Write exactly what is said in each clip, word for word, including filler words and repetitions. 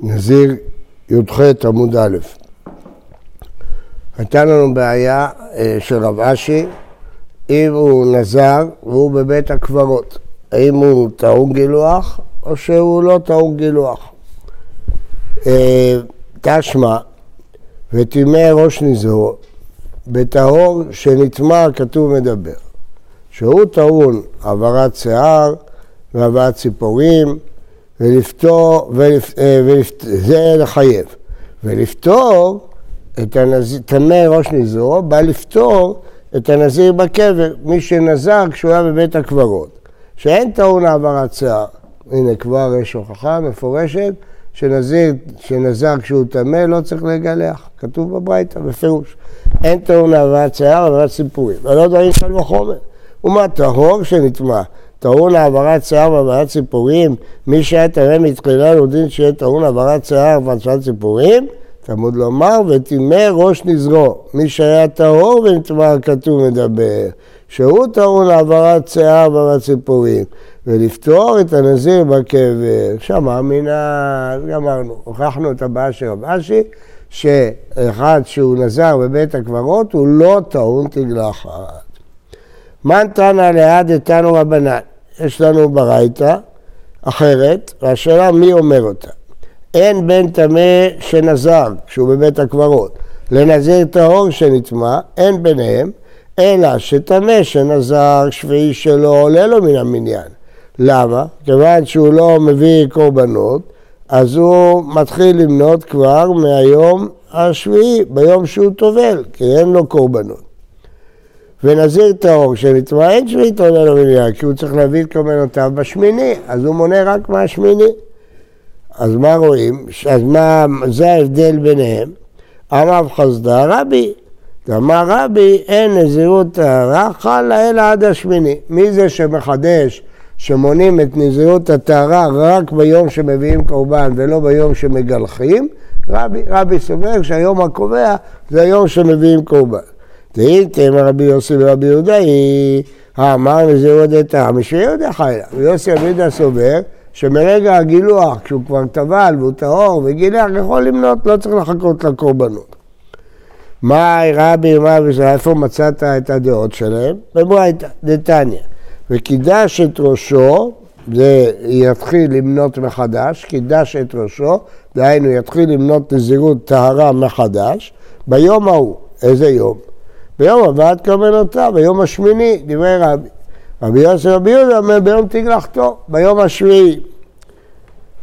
נזיר י"ח עמוד א'. הייתה לנו בעיה של רב אשי, אם הוא נזר והוא בבית הקברות, האם הוא טעון גילוח או שהוא לא טעון גילוח. תשמע, ותמי ראש נזרו, בטהור שנטמע כתוב מדבר, שהוא טעון עברת שיער ועברת ציפורים, ולפתור, ולפ, ולפ, זה לחייב, ולפתור את הנזיר, תמי ראש נזרו, בא לפתור את הנזיר בקבר, מי שנזר כשהוא היה בבית הקברות, שאין טעון העברת שיער. הנה כבר יש הוכחה מפורשת, שנזיר, שנזר כשהוא תמה לא צריך לגלח, כתוב בברייתא בפירוש. אין טעון העברת שיער, עברת ציפורים, אבל לא דברים קל וחומר. ומה טהור שנטמע? טעון העברת שיער ועברת ציפורים, מי שהיה טמא מתחילה לו דין שיהיה טעון העברת שיער ועברת ציפורים, תלמוד לומר, וטמא ראש נזרו, מי שהיה טהור ונטמע כתוב מדבר, שהוא טעון העברת שיער ועברת ציפורים, ולפתור את הנזיר בקבר, שמע מינה, אמרנו, הוכחנו את הבעיה של רב אשי, שאחד שהוא נזר בבית הקברות, הוא לא טעון תגלחת. מנתנא ליד איתנו רבנן, יש לנו ברייתא אחרת, והשאלה מי אומר אותה. אין בן טמא שנזר, שהוא בבית הקברות, לנזיר טהור שנטמא, אין ביניהם, אלא שטמא שנזר שביעי שלו עולה לו מן המניין. למה? כיוון שהוא לא מביא קורבנות, אז הוא מתחיל למנות כבר מהיום השביעי, ביום שהוא טובל, כי אין לו קורבנות. ונזיר טהור שנטמא אין שביעית עולה לו מניין, כי הוא צריך להביא את קורבנותיו בשמיני, אז הוא מונה רק מהשמיני. אז מה רואים? אז מה, זה ההבדל ביניהם? אמר חסדא רבי, אמר רבי, אין נזירות טהרה חלה אלא עד השמיני. מי זה שמחדש שמונים את נזירות הטהרה רק ביום שמביאים קורבן ולא ביום שמגלחים? רבי, רבי סובר שהיום הקובע זה היום שמביאים קורבן. תהייתם רבי יוסי ברבי יהודה, אמר נזירות הטהרה משביעית עד חלה. ויוסי ברבי יהודה סובר שמרגע הגילוח, כשהוא כבר טבל והוא טהור וגילח, יכול למנות, לא צריך לחכות לקורבנות. מה רבי, מה וזה, איפה מצאת את הדעות שלהם? בברייתא, דתניא. וקידש את ראשו, זה יתחיל למנות מחדש, קידש את ראשו, דהיינו יתחיל למנות נזירות טהרה מחדש, ביום ההוא, איזה יום? ביום הבאת קורבנותיו, ביום השמיני, דברי רבי. רבי יוסי ברבי יהודה אומר ביום תגלחתו, ביום השביעי.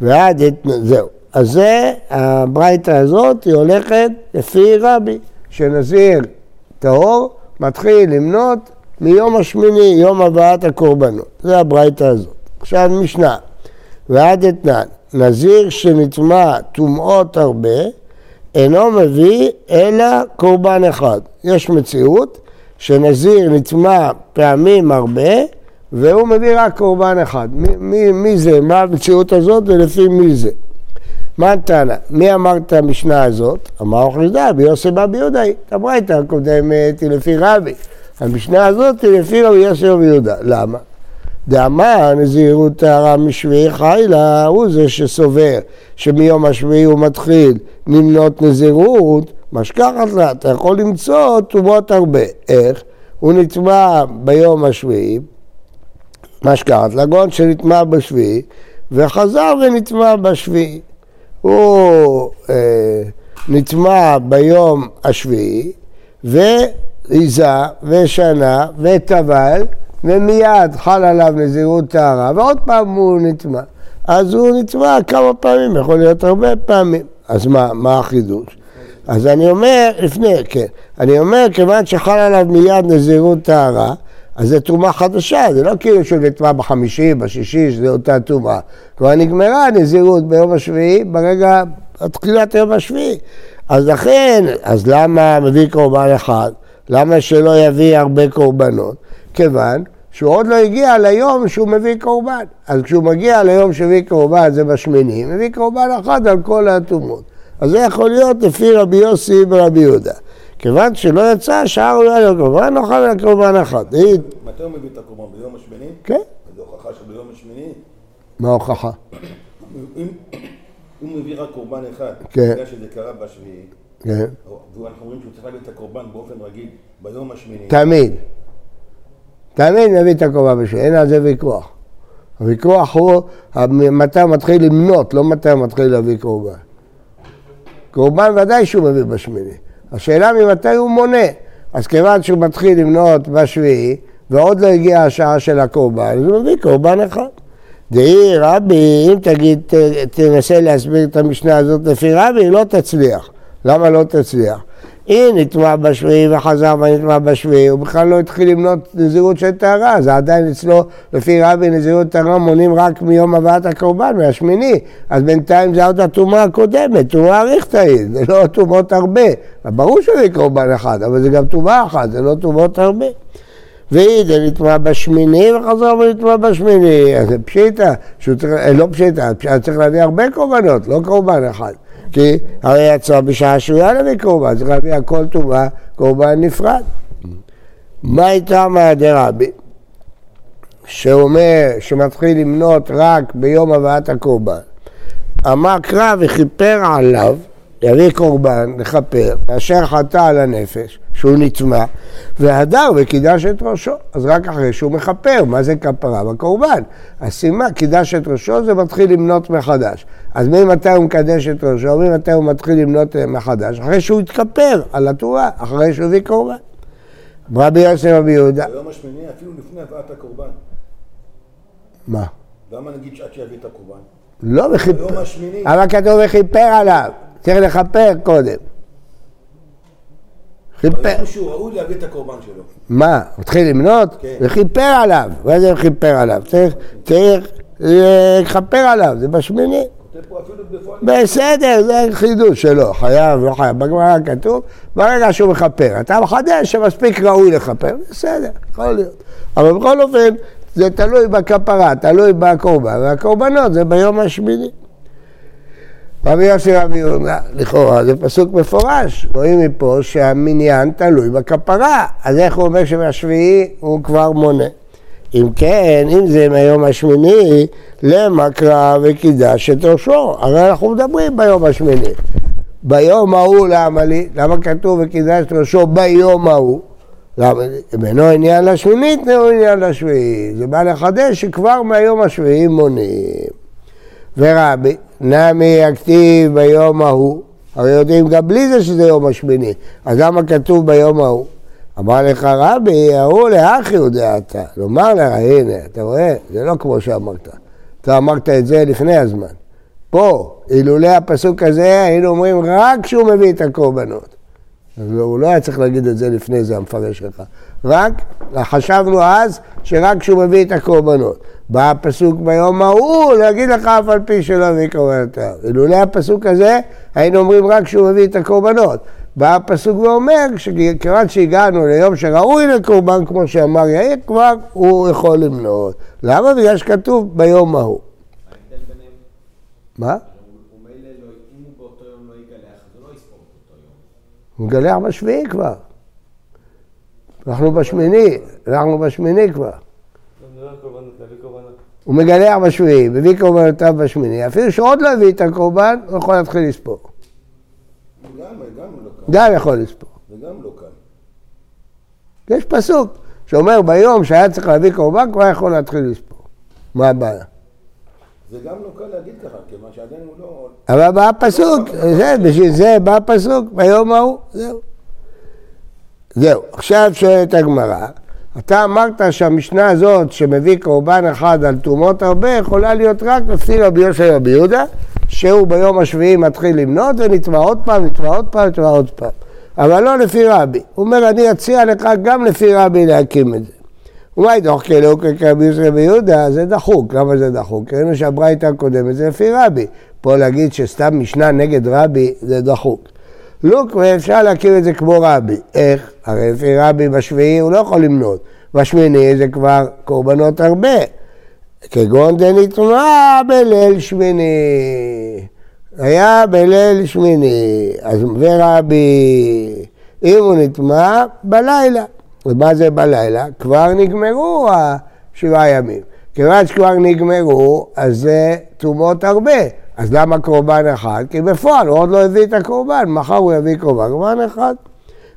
ועד זהו. אז זה, הברייתא הזאת היא הולכת לפי רבי, שנזיר טהור מתחיל למנות מיום השמיני, יום הבאת הקורבנות. זה הברייתא הזאת. עכשיו משנה, ועד אתנן, נזיר שנטמע טומאות הרבה, אינו מביא אלא קורבן אחד. יש מציאות שנזיר נטמע פעמים הרבה, והוא מביא רק קורבן אחד. מי, מי, מי זה? מה המציאות הזאת ולפי מי זה? מה תנא? מי אמר את המשנה הזאת? אמר אוכלדה, רבי יוסי ברבי יהודה. הברייתא הקודמת היא לפי רבי. המשנה הזאת היא לפי רבי יוסי ברבי יהודה. למה? דאמר נזירות טהרה משביעי חלה, הוא זה שסובר שמיום השביעי הוא מתחיל למנות נזירות, משכחת לה, אתה יכול למצוא טומאות הרבה. איך? הוא נטמע ביום השביעי, משכחת לגון שנטמע בשביעי, וחזר ונטמע בשביעי. הוא אה, נטמע ביום השביעי, ועיזה ושנה וטבל, ומיד חל עליו נזירות טהרה, ועוד פעם הוא נטמע. אז הוא נטמע כמה פעמים, יכול להיות הרבה פעמים. אז מה, מה החידוש? אז אני אומר, לפני, כן, אני אומר, כיוון שחל עליו מיד נזירות טהרה, אז זה תרומה חדשה, זה לא כאילו שהוא נטמע בחמישי, בשישי, שזה אותה תרומה. כבר נגמרה הנזירות ביום השביעי, ברגע התחילת היום השביעי. אז לכן, אז למה מביא קורבן אחד? למה שלא יביא הרבה קורבנות? כיוון שהוא עוד לא הגיע ליום שהוא מביא קורבן. אז כשהוא מגיע ליום שמביא קורבן, זה בשמיני, מביא קורבן אחד על כל התרומות. אז זה יכול להיות לפי רבי יוסי ברבי יהודה. כיוון שלא יצא, שער אולי לא קורבן, נוכל לקורבן אחת. מתי הוא מביא את הקורבן? ביום השמיני? כן. אז הוכחה שביום השמיני? מה ההוכחה? הוא מביא רק קורבן אחד, בגלל שזה קרה בשביעי. כן. ואנחנו אומרים שהוא צריך להביא את הקורבן באופן רגיל ביום השמיני. תמיד. תמיד נביא את הקורבן בשביעי, אין על זה ויכוח. הוויכוח הוא מתי מתחיל למנות, לא מתי מתחיל להביא קורבן. קורבן ודאי שהוא מביא בשמיני. השאלה ממתי הוא מונה. אז כיוון שהוא מתחיל למנות בשביעי, ועוד לא הגיעה השעה של הקורבן, אז הוא מביא קורבן אחד. דהי רבי, אם תגיד, ת, תנסה להסביר את המשנה הזאת לפי רבי, לא תצליח. למה לא תצליח? היא נטמע בשביעי וחזר ונטמע בשביעי, הוא בכלל לא התחיל למנות נזירות של טהרה, זה עדיין אצלו, לפי רבי, נזירות טהרה מונים רק מיום הבאת הקורבן, מהשמיני, אז בינתיים זה עוד התאומה הקודמת, תאומה אריכתאית, זה לא תאומות הרבה, ברור שזה קורבן אחד, אבל זה גם תאומה אחת, זה לא תאומות הרבה. והיא, זה נטמע בשמיני וחזר ונטמע בשמיני, אז זה פשיטה, לא פשיטה, צריך להביא הרבה קורבנות, לא קורבן אחד. כי הרי יצא בשעה שויה להביא קורבן, צריך להביא הכל טובה, קורבן נפרד. מה הייתה מהדרבי? שאומר שמתחיל למנות רק ביום הבאת הקורבן. אמר קרא וכיפר עליו, יביא קורבן, לכפר, אשר חטא על הנפש, שהוא נטמע, והדר וקידש את ראשו. אז רק אחרי שהוא מכפר, מה זה כפרה? בקורבן. הסימה, קידש את ראשו, זה מתחיל למנות מחדש. אז ממתי הוא מקדש את ראשו? ממתי הוא מתחיל למנות מחדש? אחרי שהוא התכפר על התורה, אחרי שהוא הביא קורבן. רבי יוסי ברבי יהודה. ביום השמיני, אפילו לפני הבאת הקורבן. מה? למה נגיד שעד שיביא את הקורבן? לא מכיפר. ביום השמיני. אבל כתוב וכיפר עליו. צריך לכפר קודם. חיפר. שהוא ראוי להביא את הקורבן שלו. מה? הוא התחיל למנות? כן. וחיפר עליו. מה זה חיפר עליו? צריך, צריך לחפר עליו, זה בשמיני. בסדר, זה חידוש שלו, חייב, לא חייב. בגמרא כתוב, ברגע שהוא מחפר. אתה מחדש שמספיק ראוי לחפר, בסדר, יכול להיות. אבל בכל אופן, זה תלוי בכפרה, תלוי בקורבן. והקורבנות זה ביום השמיני. רבי יוסי רבי יהודה, לכאורה, זה פסוק מפורש. רואים מפה שהמניין תלוי בכפרה, אז איך הוא אומר שבשביעי הוא כבר מונה. אם כן, אם זה מהיום השמיני, למה קרא וקידש את ראשו? הרי אנחנו מדברים ביום השמיני. ביום ההוא למה לי? למה כתוב וקידש את ראשו ביום ההוא? למה? בינו עניין לשמינית, נו עניין לשביעי. זה בא לחדש שכבר מהיום השביעי מונים. ורבי, נמי הכתיב ביום ההוא, הרי יודעים גם בלי זה שזה יום השמיני, אז למה כתוב ביום ההוא? אמר לך רבי, ההוא לאחי הודעת, לומר לה, הנה, אתה רואה, זה לא כמו שאמרת, אתה אמרת את זה לפני הזמן. פה, אילולא הפסוק הזה, היינו אומרים רק כשהוא מביא את הקורבנות. אז הוא לא היה צריך להגיד את זה לפני זה, המפרש לך. רק, חשבנו אז, שרק כשהוא מביא את הקורבנות. בא הפסוק ביום ההוא, להגיד לך אף על פי שלא מביא קורבנותיו. אילולא הפסוק הזה, היינו אומרים רק כשהוא מביא את הקורבנות. בא הפסוק ואומר, כיוון שהגענו ליום שראוי לקורבן, כמו שאמר יאיר, כבר הוא יכול למנות. למה? בגלל שכתוב ביום ההוא. ההבדל ביניהם. מה? הוא מילא, אם הוא באותו יום לא יגלח, זה לא יספור באותו יום. הוא יגלח בשביעי כבר. אנחנו בשמיני, אנחנו בשמיני כבר. הוא מגלח בשביעי, מביא קורבנותיו בשמיני, אפילו שעוד לא הביא את הקורבן, הוא יכול להתחיל לספור. גם, גם לא כאן. גם יכול לספור. וגם לא כאן. יש פסוק שאומר ביום שהיה צריך להביא קורבן, כבר יכול להתחיל לספור. מה הבעיה? זה גם לא קל להגיד ככה, כיוון שעדיין הוא לא... אבל בא הפסוק, זה, בשביל זה בא הפסוק, ביום ההוא, זהו. זהו, עכשיו שואלת הגמרא, אתה אמרת שהמשנה הזאת שמביא קורבן אחד על תאומות הרבה יכולה להיות רק לפי רבי יוסי ברבי יהודה, שהוא ביום השביעי מתחיל למנות ונטמע עוד פעם, נטמע עוד פעם, נטמע עוד פעם. אבל לא לפי רבי. הוא אומר, אני אציע לך גם לפי רבי להקים את זה. ומה ידוח כאילו כרבי יוסי ברבי יהודה? זה דחוק. למה זה דחוק? ראינו שהברייתא הקודמת זה לפי רבי. פה להגיד שסתם משנה נגד רבי זה דחוק. לוק, ואפשר להקים את זה כמו רבי. איך? הרי לפי רבי בשביעי הוא לא יכול למנות. בשמיני זה כבר קורבנות הרבה. כגון דנתראה בליל שמיני. היה בליל שמיני. אז ורבי, אם הוא נטמע, בלילה. ומה זה בלילה? כבר נגמרו השבעה ימים. כיוון שכבר נגמרו, אז זה תאומות הרבה. אז למה קורבן אחד? כי בפועל הוא עוד לא הביא את הקורבן, מחר הוא יביא קורבן, קורבן אחד.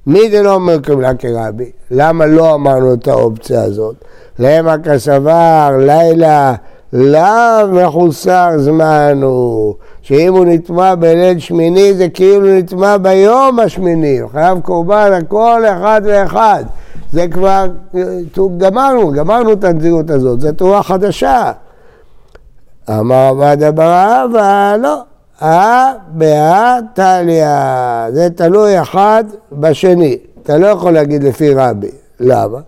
מי זה לא אומר קבלה כרבי? למה לא אמרנו את האופציה הזאת? למה כסבר, לילה, למה מחוסר זמן הוא? שאם הוא נטמא בליל שמיני זה כאילו נטמא ביום השמיני, הוא חייב קורבן הכל אחד ואחד. זה כבר, גמרנו, גמרנו את הנזירות הזאת, זו תורה חדשה. אמר עבד אברה, אבל לא. אה, באה, תליה. זה תלוי אחד בשני. אתה לא יכול להגיד לפי רבי. למה?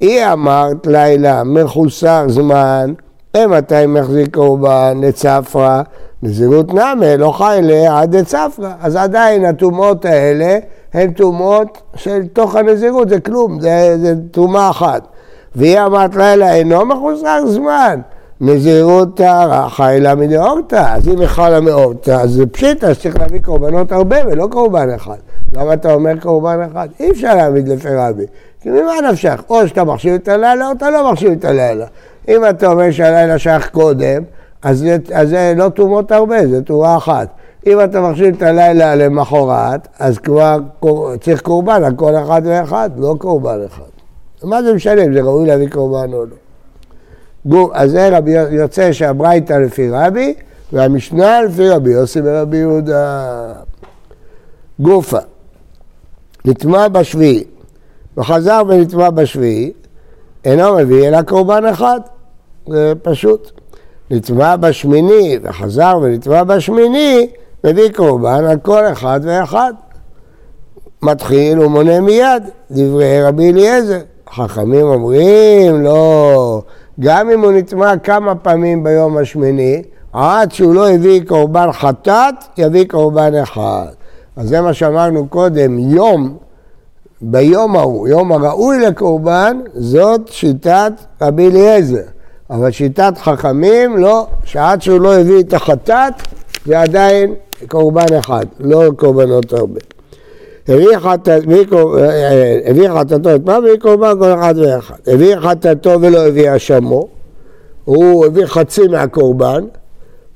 היא אמרת לילה, מחוסר זמן, ומתי מחזיק קורבן לצפרה, נזירות נאמה, לא חיילה עד לצפרה. אז עדיין התומות האלה, הן תומות של תוך הנזירות, זה כלום, זה, זה תומה אחת. והיא אמרת לילה, אינו מחוסר זמן. נזירות טהרה, חיילה מדאורתא, אז אם חלה מאורתא, אז זה פשיטה שצריך להביא קורבנות הרבה ולא קורבן אחד. למה אתה אומר קורבן אחד? אי אפשר להעמיד לפי רבי. כי ממה נפשך? או שאתה מחשיב את הלילה או אתה לא מחשיב את הלילה. אם אתה אומר שהלילה שייך קודם, אז זה לא תומות הרבה, זה תומה אחת. אם אתה מחשיב את הלילה למחרת, אז כבר צריך קורבן, הכל אחד ואחד, לא קורבן אחד. מה זה משנה אם זה ראוי להביא קורבן או לא? אז זה רבי, יוצא שהברייתא לפי רבי, והמשנה לפי רבי יוסי ברבי יהודה. גופה, נטמא בשביעי, וחזר ונטמא בשביעי, אינו מביא אלא קורבן אחד, זה פשוט. נטמא בשמיני, וחזר ונטמא בשמיני, מביא קורבן על כל אחד ואחד. מתחיל ומונה מיד, דברי רבי אליעזר. חכמים אומרים, לא... גם אם הוא נטמא כמה פעמים ביום השמיני, עד שהוא לא הביא קורבן חטאת, יביא קורבן אחד. אז זה מה שאמרנו קודם, יום, ביום ההוא, יום הראוי לקורבן, זאת שיטת רבי אליעזר. אבל שיטת חכמים, לא, שעד שהוא לא הביא את החטאת, זה עדיין קורבן אחד, לא קורבנות הרבה. הביא חטאתו את מה? הביא קורבן כל אחד ואחד. הביא חטאתו ולא הביא אשמו, הוא הביא חצי מהקורבן,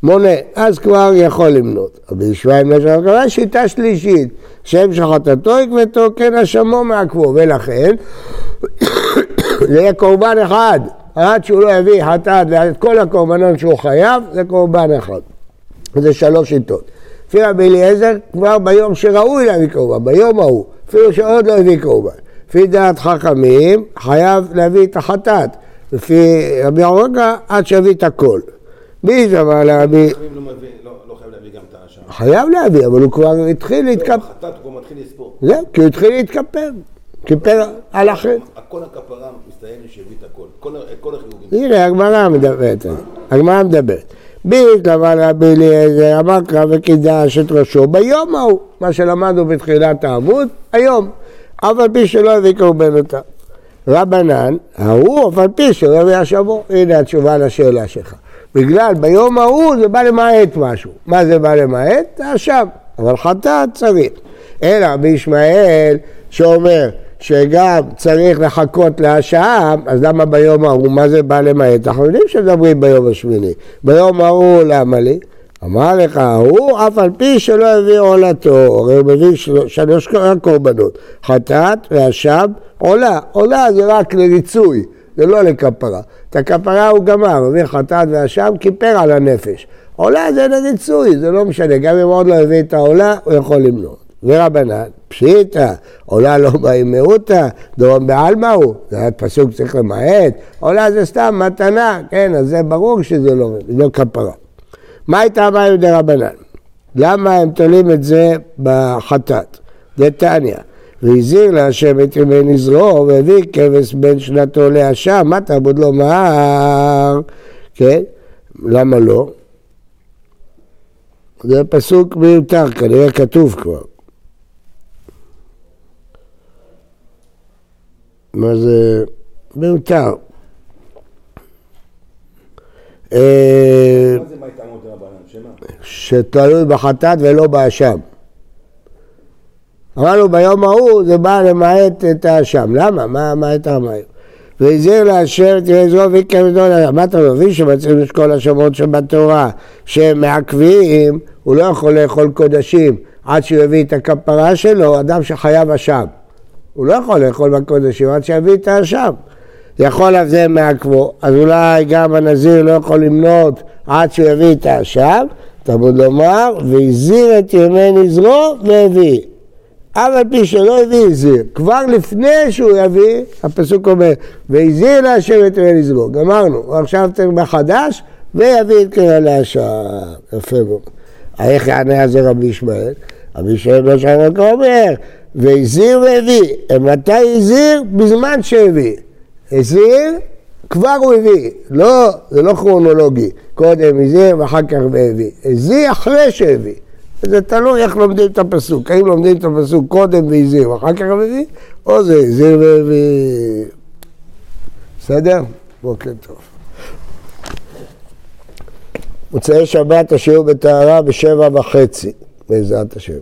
מונה, אז כבר יכול למנות. אבל ישביים לשם, כבר שיטה שלישית, שם שחטאתו יקבתו, כן אשמו מעקבו, ולכן זה יהיה קורבן אחד, עד שהוא לא הביא חטאת ואת כל הקורבנות שהוא חייב, זה קורבן אחד. זה שלוש שיטות. לפי רבי אליעזר כבר ביום שראוי להביא קורבן, ביום ההוא, אפילו שעוד לא הביא קורבן. לפי דעת חכמים חייב להביא את החטאת, לפי רבי עובדיה עד שיביא את הכל. מי זה אמר להביא... חייב להביא, אבל הוא כבר התחיל להתקפר. החטאת הוא כבר מתחיל לספור. זהו, כי הוא התחיל להתקפר. כיפר על החטא. כל הכפרה מסתיים שיביא את הכל, כל החיוגים. הנה, הגמרא מדברת. הגמרא מדברת. בית לבן רבי אליעזר, אמר קרא וקידש את ראשו ביום ההוא, מה שלמדנו בתחילת העמוד, היום, אף על פי שלא הביא קורבן אותה. רבנן, ההוא, אף על פי שלא הביא אשמו, הנה התשובה לשאלה שלך. בגלל ביום ההוא זה בא למעט משהו, מה זה בא למעט? זה אשם, אבל חטאת צריך. אלא רבי ישמעאל שאומר שגם צריך לחכות לאשם, אז למה ביום ההוא? מה זה בא למעט? אנחנו יודעים שמדברים ביום השמיני. ביום ההוא, למה לי? אמר לך, הוא אף על פי שלא הביא עולתו, הרי הוא מביא שלוש קורבנות, חטאת ואשם, עולה. עולה זה רק לריצוי, זה לא לכפרה. את הכפרה הוא גמר, מביא חטאת ואשם, כיפר על הנפש. עולה זה לריצוי, זה לא משנה, גם אם עוד לא הביא את העולה, הוא יכול למנות. ורבנן, פשיטה, עולה לא באים מאותה, דורם בעלמה הוא, זה פסוק צריך למעט, עולה זה סתם מתנה, כן, אז זה ברור שזה לא, לא כפרה. מה הייתה אמרים דרבנן? למה הם תולים את זה בחטאת? דתניא, והזיר להשם את ימי נזרו, והביא כבש בין שנתו לאשם, מה תעבוד לו מהר? כן, למה לא? זה פסוק מיותר, כנראה כתוב כבר. מה זה? מיותר. מה זה מה התאמות רבנן? שמה? שתלוי בחטאת ולא באשם. אמרנו ביום ההוא זה בא למעט את האשם. למה? מה התאמה? והזהיר לאשר גרזו וכבדו לה. מה אתה מבין שמצאים לשקול השמות שבתורה, שמעכבים, הוא לא יכול לאכול קודשים עד שהוא הביא את הכפרה שלו, אדם שחייב אשם. הוא לא יכול לאכול בקודשים עד שהביא את האשם. יכול אף זה מעכבו, אז אולי גם הנזיר לא יכול למנות עד שהוא הביא את האשם, תמוד לומר, והזהיר את ימי נזרו והביא. אבל פי שלא הביא הזיר, כבר לפני שהוא יביא, הפסוק אומר, והזיר להשם את ימי נזרו, גמרנו, עכשיו תרמה חדש, ויביא את קרן להשם, יפה מאוד. איך יענה הזה רבי ישמעאל? רבי ישמעאל לא שאלה כבר אומר, והזיר והביא, מתי הזיר? בזמן שהביא. הזיר, כבר הוא הביא, לא, זה לא כרונולוגי, קודם הזיר ואחר כך והביא, הזיר אחרי שהביא. זה תלוי איך לומדים את הפסוק, האם לומדים את הפסוק קודם והזיר ואחר כך והביא, או זה הזיר והביא. בסדר? בוקר טוב. מוצאי שבת השיעור בטהרה בשבע וחצי, בעזרת השם.